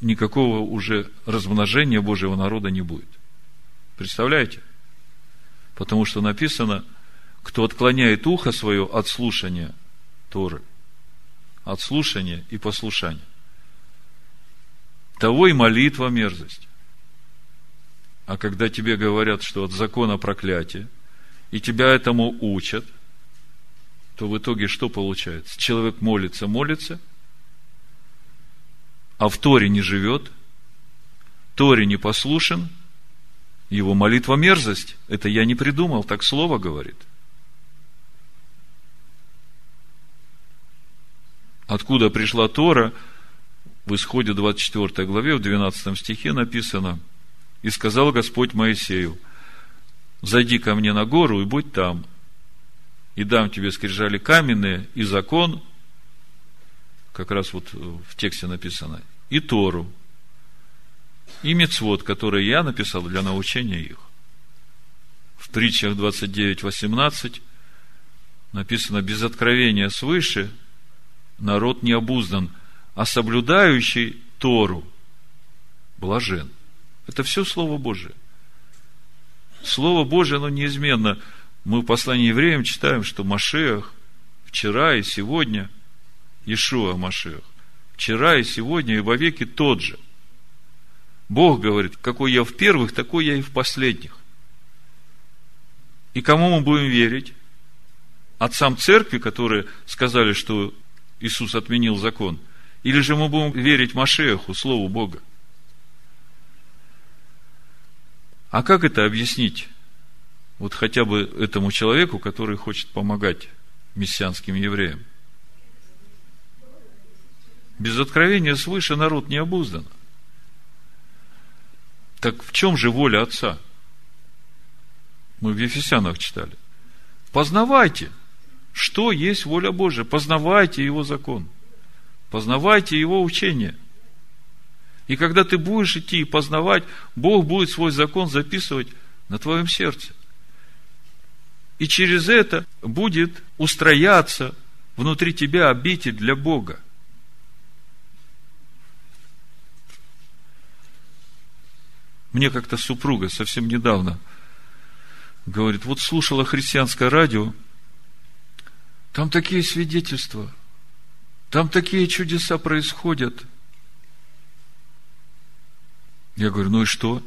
никакого уже размножения Божьего народа не будет. Представляете? Потому что написано, кто отклоняет ухо свое от слушания Торы, от слушания и послушания, того и молитва мерзость. А когда тебе говорят, что от закона проклятие, и тебя этому учат, то в итоге что получается? Человек молится, молится, а в Торе не живет, Торе не послушен, его молитва мерзость. Это я не придумал, так слово говорит. Откуда пришла Тора? В Исходе 24 главе, в 12 стихе написано: «И сказал Господь Моисею: зайди ко мне на гору и будь там, и дам тебе скрижали каменные и закон», как раз вот в тексте написано, «и Тору, и мицвот, которые я написал для научения их». В притчах 29:18 написано: «Без откровения свыше народ не обуздан, а соблюдающий Тору блажен». Это все Слово Божие. Слово Божие, оно неизменно. Мы в послании евреям читаем, что Машиах вчера и сегодня, Иешуа Машиах, вчера и сегодня и вовеки тот же. Бог говорит: какой я в первых, такой я и в последних. И кому мы будем верить? Отцам церкви, которые сказали, что Иисус отменил закон, или же мы будем верить Машиаху, Слову Бога? А как это объяснить? Вот хотя бы этому человеку, который хочет помогать мессианским евреям. Без откровения свыше народ не обуздан. Так в чем же воля Отца? Мы в Ефесянах читали. Познавайте, что есть воля Божия. Познавайте Его закон. Познавайте Его учение. И когда ты будешь идти и познавать, Бог будет свой закон записывать на твоем сердце. И через это будет устрояться внутри тебя обитель для Бога. Мне как-то супруга совсем недавно говорит: вот слушала христианское радио, там такие свидетельства, там такие чудеса происходят. Я говорю: ну и что?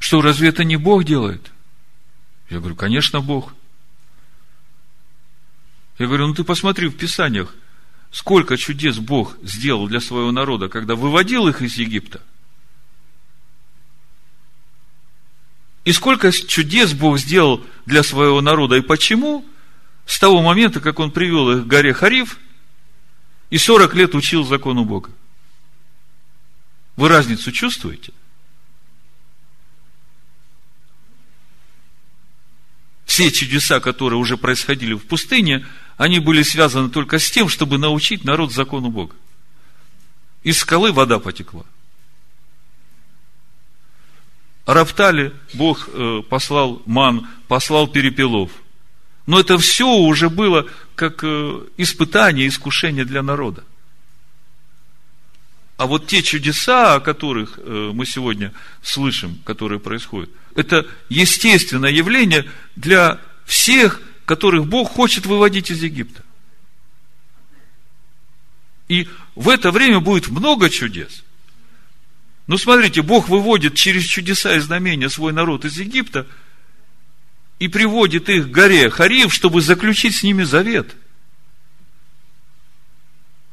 Что, разве это не Бог делает? Я говорю: конечно, Бог. Я говорю: ну ты посмотри в Писаниях, сколько чудес Бог сделал для своего народа, когда выводил их из Египта. И сколько чудес Бог сделал для своего народа. И почему? С того момента, как Он привел их к горе Харив, и 40 лет учил закону Бога. Вы разницу чувствуете? Все чудеса, которые уже происходили в пустыне, они были связаны только с тем, чтобы научить народ закону Бога. Из скалы вода потекла. Роптали, Бог послал ман, послал перепелов. Но это все уже было как испытание, искушение для народа. А вот те чудеса, о которых мы сегодня слышим, которые происходят, это естественное явление для всех, которых Бог хочет выводить из Египта. И в это время будет много чудес. Но смотрите, Бог выводит через чудеса и знамения свой народ из Египта и приводит их к горе Харив, чтобы заключить с ними завет.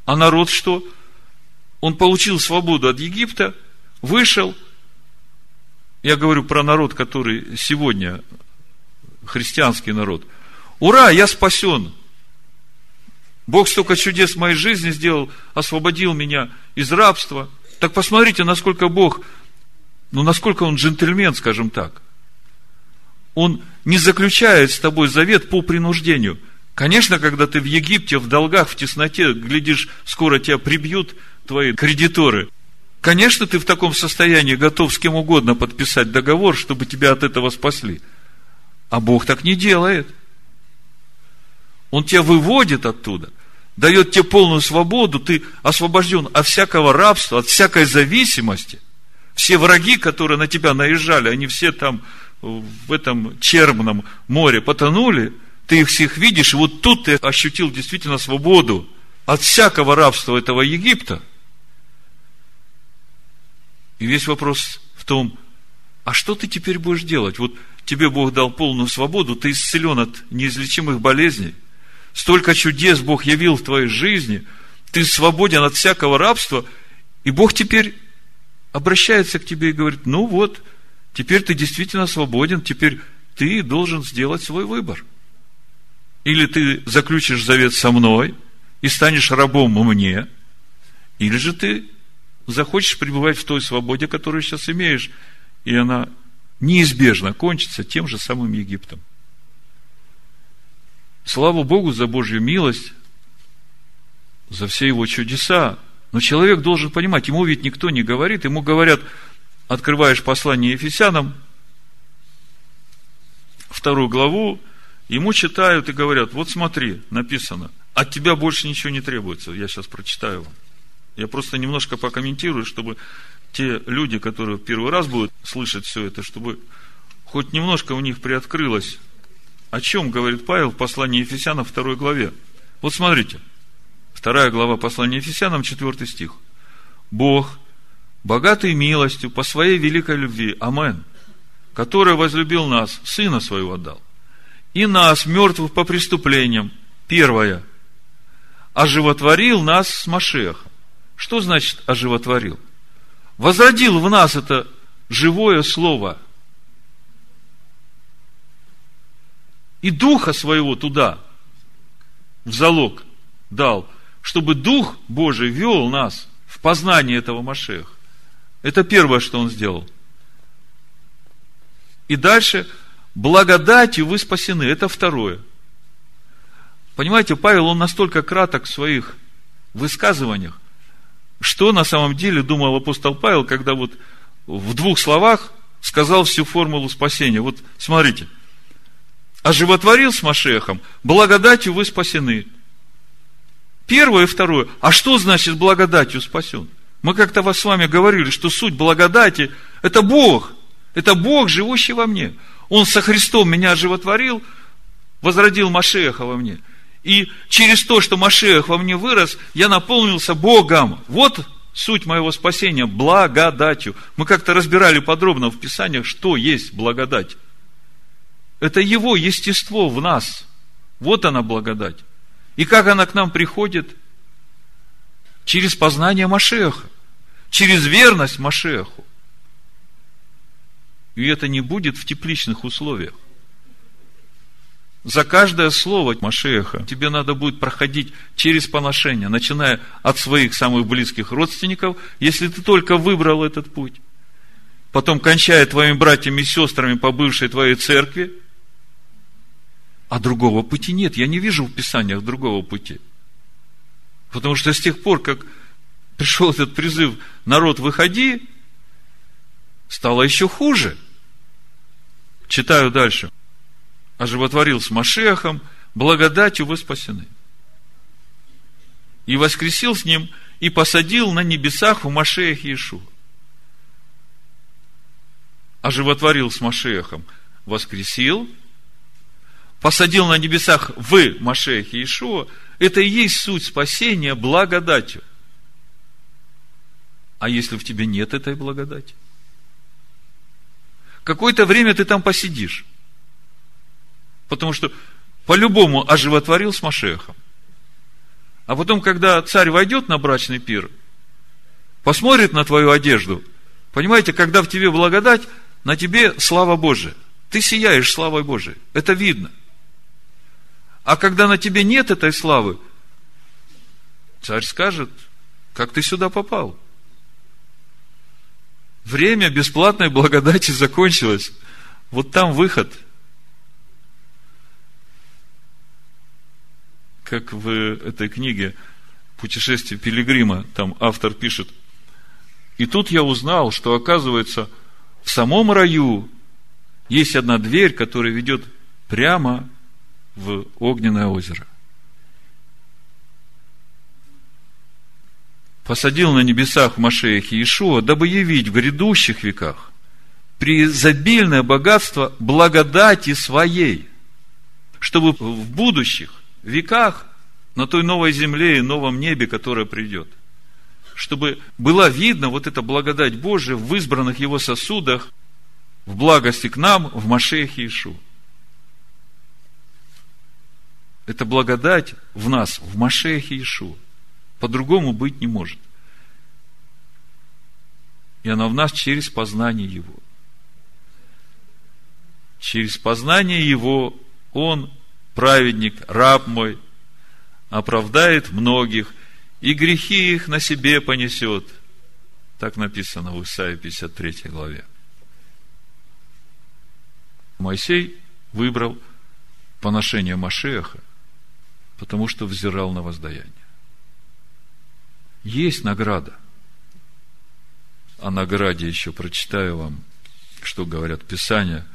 А народ что? Он получил свободу от Египта, вышел. Я говорю про народ, который сегодня, христианский народ. Ура, я спасен. Бог столько чудес в моей жизни сделал, освободил меня из рабства. Так посмотрите, насколько Бог, насколько Он джентльмен, скажем так. Он не заключает с тобой завет по принуждению. Конечно, когда ты в Египте, в долгах, в тесноте, глядишь, скоро тебя прибьют твои кредиторы. Конечно, ты в таком состоянии готов с кем угодно подписать договор, чтобы тебя от этого спасли. А Бог так не делает. Он тебя выводит оттуда, дает тебе полную свободу, ты освобожден от всякого рабства, от всякой зависимости. Все враги, которые на тебя наезжали, они все там в этом Черном море потонули, ты их всех видишь, и вот тут ты ощутил действительно свободу от всякого рабства этого Египта. И весь вопрос в том, а что ты теперь будешь делать? Вот тебе Бог дал полную свободу, ты исцелен от неизлечимых болезней, столько чудес Бог явил в твоей жизни, ты свободен от всякого рабства, и Бог теперь обращается к тебе и говорит, ну вот, теперь ты действительно свободен, теперь ты должен сделать свой выбор. Или ты заключишь завет со мной и станешь рабом мне, или же ты захочешь пребывать в той свободе, которую сейчас имеешь, и она неизбежно кончится тем же самым Египтом. Слава Богу за Божью милость, за все его чудеса. Но человек должен понимать, ему ведь никто не говорит, ему говорят, открываешь послание Ефесянам, 2 главу, ему читают и говорят, вот смотри, написано, от тебя больше ничего не требуется. Я сейчас прочитаю вам. Я просто немножко покомментирую, чтобы те люди, которые первый раз будут слышать все это, чтобы хоть немножко у них приоткрылось, о чем говорит Павел в послании Ефесянам 2 главе. Вот смотрите, 2 глава послания Ефесянам, 4 стих. Бог, богатый милостью по своей великой любви, амен, который возлюбил нас, Сына Своего отдал, и нас, мертвых по преступлениям, 1, оживотворил нас с Машиахом. Что значит оживотворил? Возродил в нас это живое слово. И Духа Своего туда, в залог, дал, чтобы Дух Божий вел нас в познание этого Машиаха. Это первое, что Он сделал. И дальше, благодатью вы спасены. Это второе. Понимаете, Павел, он настолько краток в своих высказываниях, что на самом деле думал апостол Павел, когда вот в 2 словах сказал всю формулу спасения. Вот смотрите. Оживотворил с Машиахом, благодатью вы спасены. 1 и 2. А что значит благодатью спасен? Мы как-то с вами говорили, что суть благодати – это Бог. Это Бог, живущий во мне. Он со Христом меня оживотворил, возродил Машиаха во мне. И через то, что Машиах во мне вырос, я наполнился Богом. Вот суть моего спасения – благодатью. Мы как-то разбирали подробно в Писаниях, что есть благодать. Это Его естество в нас. Вот она благодать. И как она к нам приходит? Через познание Машиаха. Через верность Машиаху. И это не будет в тепличных условиях. За каждое слово Машиаха тебе надо будет проходить через поношение, начиная от своих самых близких родственников, если ты только выбрал этот путь. Потом кончая твоими братьями и сестрами по бывшей твоей церкви. А другого пути нет. Я не вижу в Писаниях другого пути. Потому что с тех пор, как пришел этот призыв «Народ, выходи», стало еще хуже. Читаю дальше. Оживотворил с Машиахом, благодатью вы спасены. И воскресил с ним, и посадил на небесах в Машиахе Иешуа. Оживотворил с Машиахом, воскресил, посадил на небесах в Машиахе Иешуа. Это и есть суть спасения благодатью. А если в тебе нет этой благодати? Какое-то время ты там посидишь. Потому что по-любому оживотворил с Машиахом. А потом, когда царь войдет на брачный пир, посмотрит на твою одежду, понимаете, когда в тебе благодать, на тебе слава Божия. Ты сияешь славой Божией. Это видно. А когда на тебе нет этой славы, царь скажет, как ты сюда попал. Время бесплатной благодати закончилось. Вот там выход. Как в этой книге «Путешествие пилигрима», там автор пишет, И тут я узнал, что, оказывается, в самом раю есть одна дверь, которая ведет прямо в огненное озеро. Посадил на небесах Машиах Иешуа, дабы явить в грядущих веках преизобильное богатство благодати своей, чтобы в будущих веках на той новой земле и новом небе, которое придет, чтобы была видна вот эта благодать Божия в избранных Его сосудах, в благости к нам, в Машиахе Иешуа. Это благодать в нас, в Машиахе Иешуа. По-другому быть не может. И она в нас через познание Его. Через познание Его Он, праведник, раб мой, оправдает многих, и грехи их на себе понесет. Так написано в Исаии 53 главе. Моисей выбрал поношение Машиаха, потому что взирал на воздаяние. Есть награда. О награде еще прочитаю вам, что говорят Писания,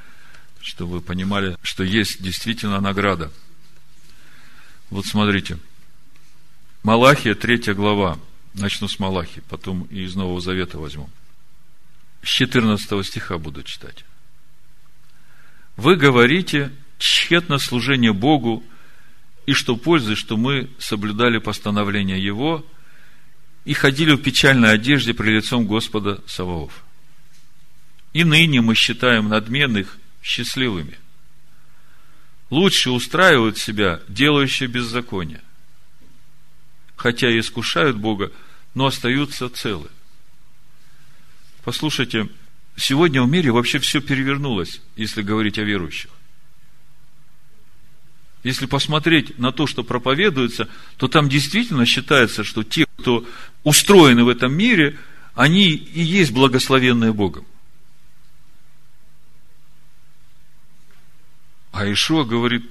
чтобы вы понимали, что есть действительно награда. Вот смотрите. Малахия, 3 глава. Начну с Малахии, потом и из Нового Завета возьму. С 14 стиха буду читать. «Вы говорите, тщетно служение Богу, и что пользы, что мы соблюдали постановление Его и ходили в печальной одежде при лицом Господа Саваоф. И ныне мы считаем надменных счастливыми. Лучше устраивают себя делающие беззаконие, хотя и искушают Бога, но остаются целы». Послушайте, сегодня в мире вообще все перевернулось, если говорить о верующих. Если посмотреть на то, что проповедуется, то там действительно считается, что те, кто устроены в этом мире, они и есть благословенные Богом. А Иешуа говорит,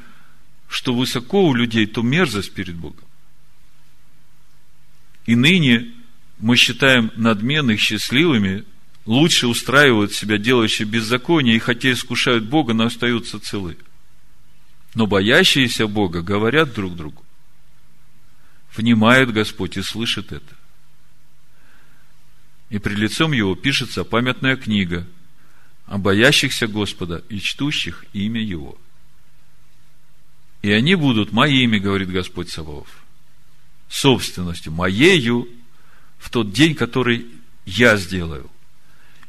что высоко у людей, то мерзость перед Богом. И ныне мы считаем надменных счастливыми, лучше устраивают себя делающие беззаконие, и хотя искушают Бога, но остаются целы. Но боящиеся Бога говорят друг другу. Внимает Господь и слышит это. И пред лицом Его пишется памятная книга о боящихся Господа и чтущих имя Его. И они будут моими, говорит Господь Саваоф, собственностью моею в тот день, который я сделаю.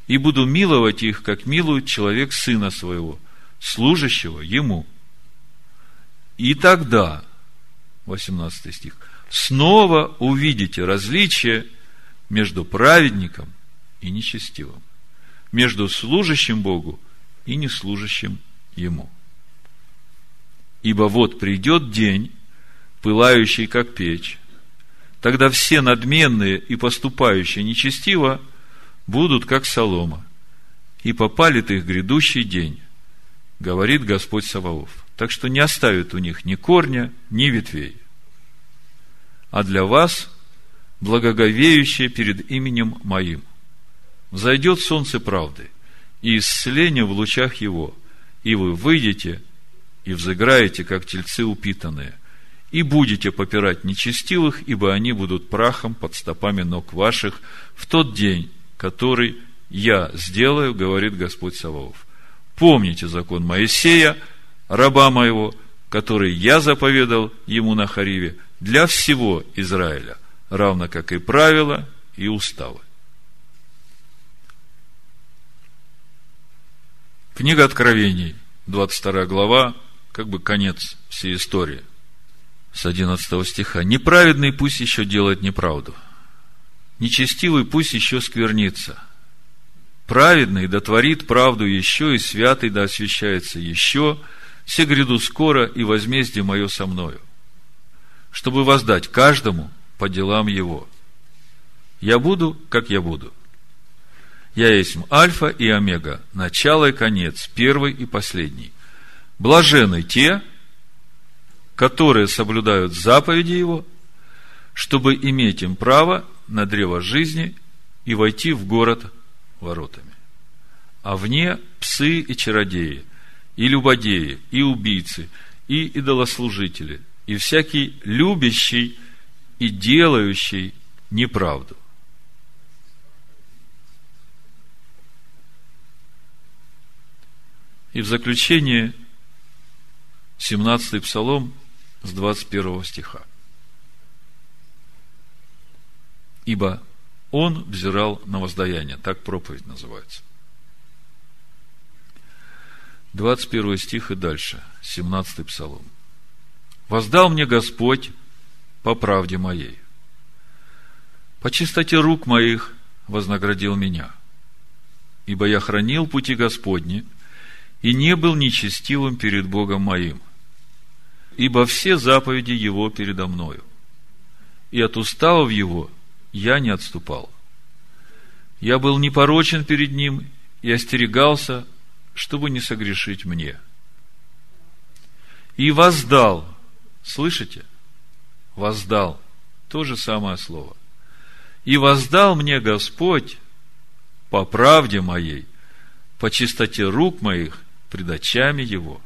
И буду миловать их, как милует человек сына своего, служащего ему. И тогда, 18 стих, снова увидите различие между праведником и нечестивым, между служащим Богу и неслужащим Ему. Ибо вот придет день, пылающий как печь, тогда все надменные и поступающие нечестиво будут как солома, и попалит их грядущий день, говорит Господь Саваоф. Так что не оставит у них ни корня, ни ветвей. А для вас, благоговеющие перед именем Моим, взойдет солнце правды, и исцеление в лучах Его, и вы выйдете и взыграете, как тельцы упитанные, и будете попирать нечестивых, ибо они будут прахом под стопами ног ваших в тот день, который я сделаю, говорит Господь Саваоф. Помните закон Моисея, раба моего, который я заповедал ему на Хариве для всего Израиля, равно как и правила и уставы. Книга Откровений, 22 глава, как бы конец всей истории, с 11 стиха. «Неправедный пусть еще делает неправду, нечестивый пусть еще сквернится, праведный да творит правду еще, и святый да освящается еще, все гряду скоро, и возмездие мое со мною, чтобы воздать каждому по делам его. Я буду, как я буду. Я есть Альфа и Омега, начало и конец, первый и последний. Блажены те, которые соблюдают заповеди его, чтобы иметь им право на древо жизни и и войти в город воротами. А вне псы и чародеи, и любодеи, и убийцы, и идолослужители, и всякий любящий и делающий неправду. И в заключение 17-й Псалом с 21 стиха. Ибо он взирал на воздаяние. Так проповедь называется. 21 стих и дальше. 17-й Псалом. Воздал мне Господь по правде моей. По чистоте рук моих вознаградил меня. Ибо я хранил пути Господни и не был нечестивым перед Богом моим. Ибо все заповеди Его передо мною. И от уставов Его я не отступал. Я был непорочен перед Ним и остерегался, чтобы не согрешить мне. И воздал. Слышите? Воздал. То же самое слово. И воздал мне Господь по правде моей, по чистоте рук моих пред очами Его.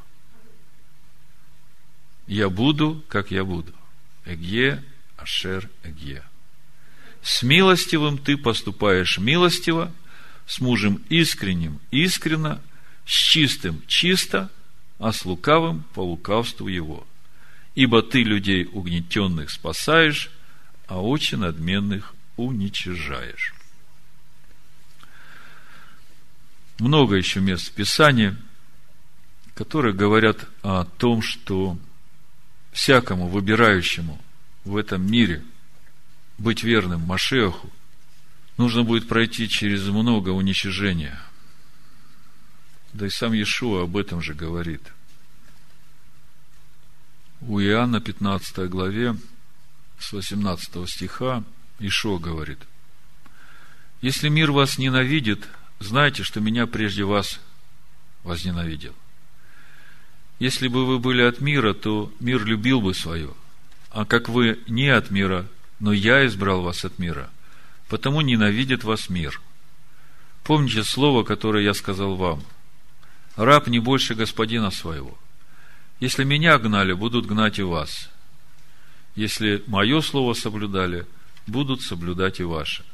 Я буду, как я буду. Эгье Ашер Гье. С милостивым ты поступаешь милостиво, с мужем искренним искренно, с чистым чисто, а с лукавым по лукавству его. Ибо ты людей угнетенных спасаешь, а очи надменных уничижаешь. Много еще мест в Писании, которые говорят о том, что всякому выбирающему в этом мире быть верным Машиаху нужно будет пройти через много уничижения. Да и сам Иешуа об этом же говорит. У Иоанна 15 главе с 18 стиха Иешуа говорит: «Если мир вас ненавидит, знайте, что меня прежде вас возненавидел. Если бы вы были от мира, то мир любил бы свое. А как вы не от мира, но я избрал вас от мира, потому ненавидит вас мир. Помните слово, которое я сказал вам. Раб не больше господина своего. Если меня гнали, будут гнать и вас. Если мое слово соблюдали, будут соблюдать и ваше.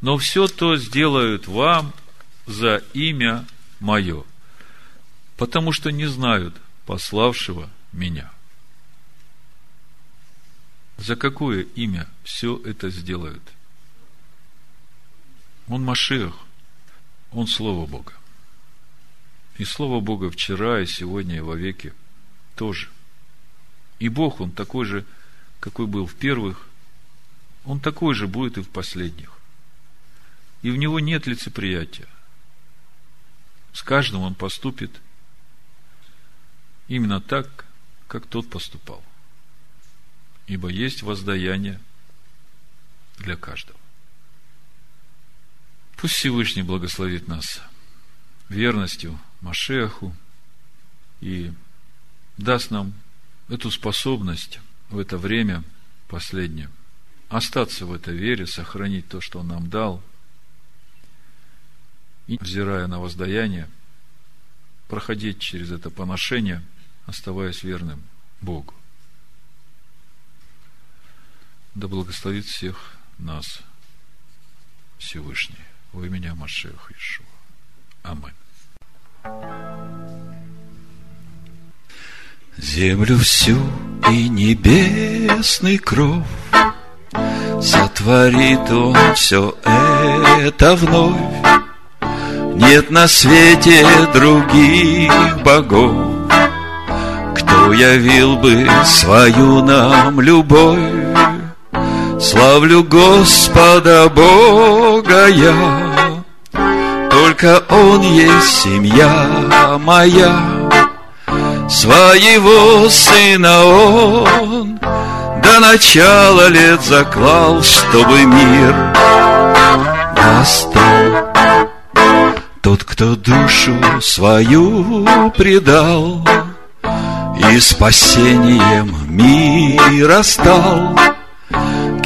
Но все то сделают вам за имя мое, потому что не знают пославшего меня». За какое имя все это сделают? Он Машиах, он Слово Бога. И Слово Бога вчера, и сегодня, и вовеки тоже. И Бог, Он такой же, какой был в первых, Он такой же будет и в последних. И в Него нет лицеприятия. С каждым Он поступит именно так, как тот поступал. Ибо есть воздаяние для каждого. Пусть Всевышний благословит нас верностью Машиаху и даст нам эту способность в это время последнее остаться в этой вере, сохранить то, что Он нам дал, и, взирая на воздаяние, проходить через это поношение, оставаясь верным Богу. Да благословит всех нас Всевышний во имя Машиаха Иешуа. Аминь. Землю всю и небесный кров сотворит Он все это вновь. Нет на свете других богов, кто явил бы свою нам любовь. Славлю Господа Бога я, только Он есть семья моя. Своего Сына Он до начала лет заклал, чтобы мир настал. Тот, кто душу свою предал и спасением мира стал,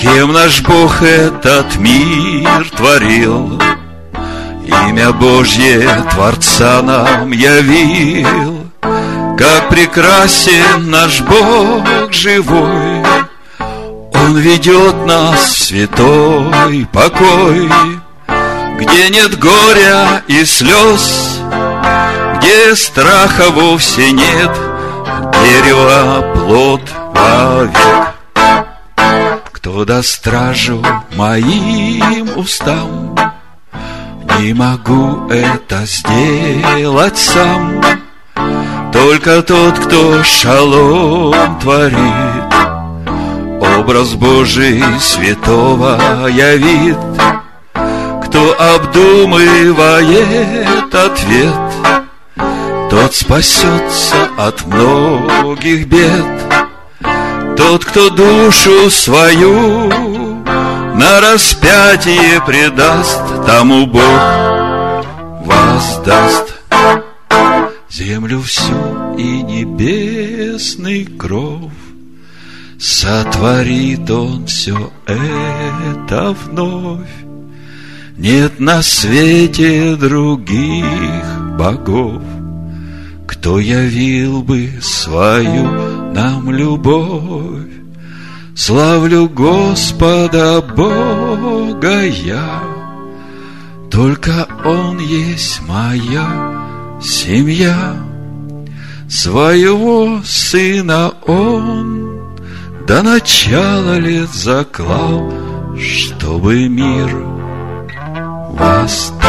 Кем наш Бог этот мир творил, имя Божье Творца нам явил. Как прекрасен наш Бог живой, Он ведет нас в святой покой, где нет горя и слез, где страха вовсе нет, дерево плод вовек. Кто даст стражу моим устам, не могу это сделать сам. Только тот, кто шалом творит, образ Божий святого явит. Кто обдумывает ответ, тот спасется от многих бед. Тот, кто душу свою на распятие предаст, тому Бог воздаст. Землю всю и небесный кров сотворит Он все это вновь. Нет на свете других богов, кто явил бы свою нам любовь. Славлю Господа Бога я, только Он есть моя семья. Своего сына Он до начала лет заклал, чтобы мир восстал.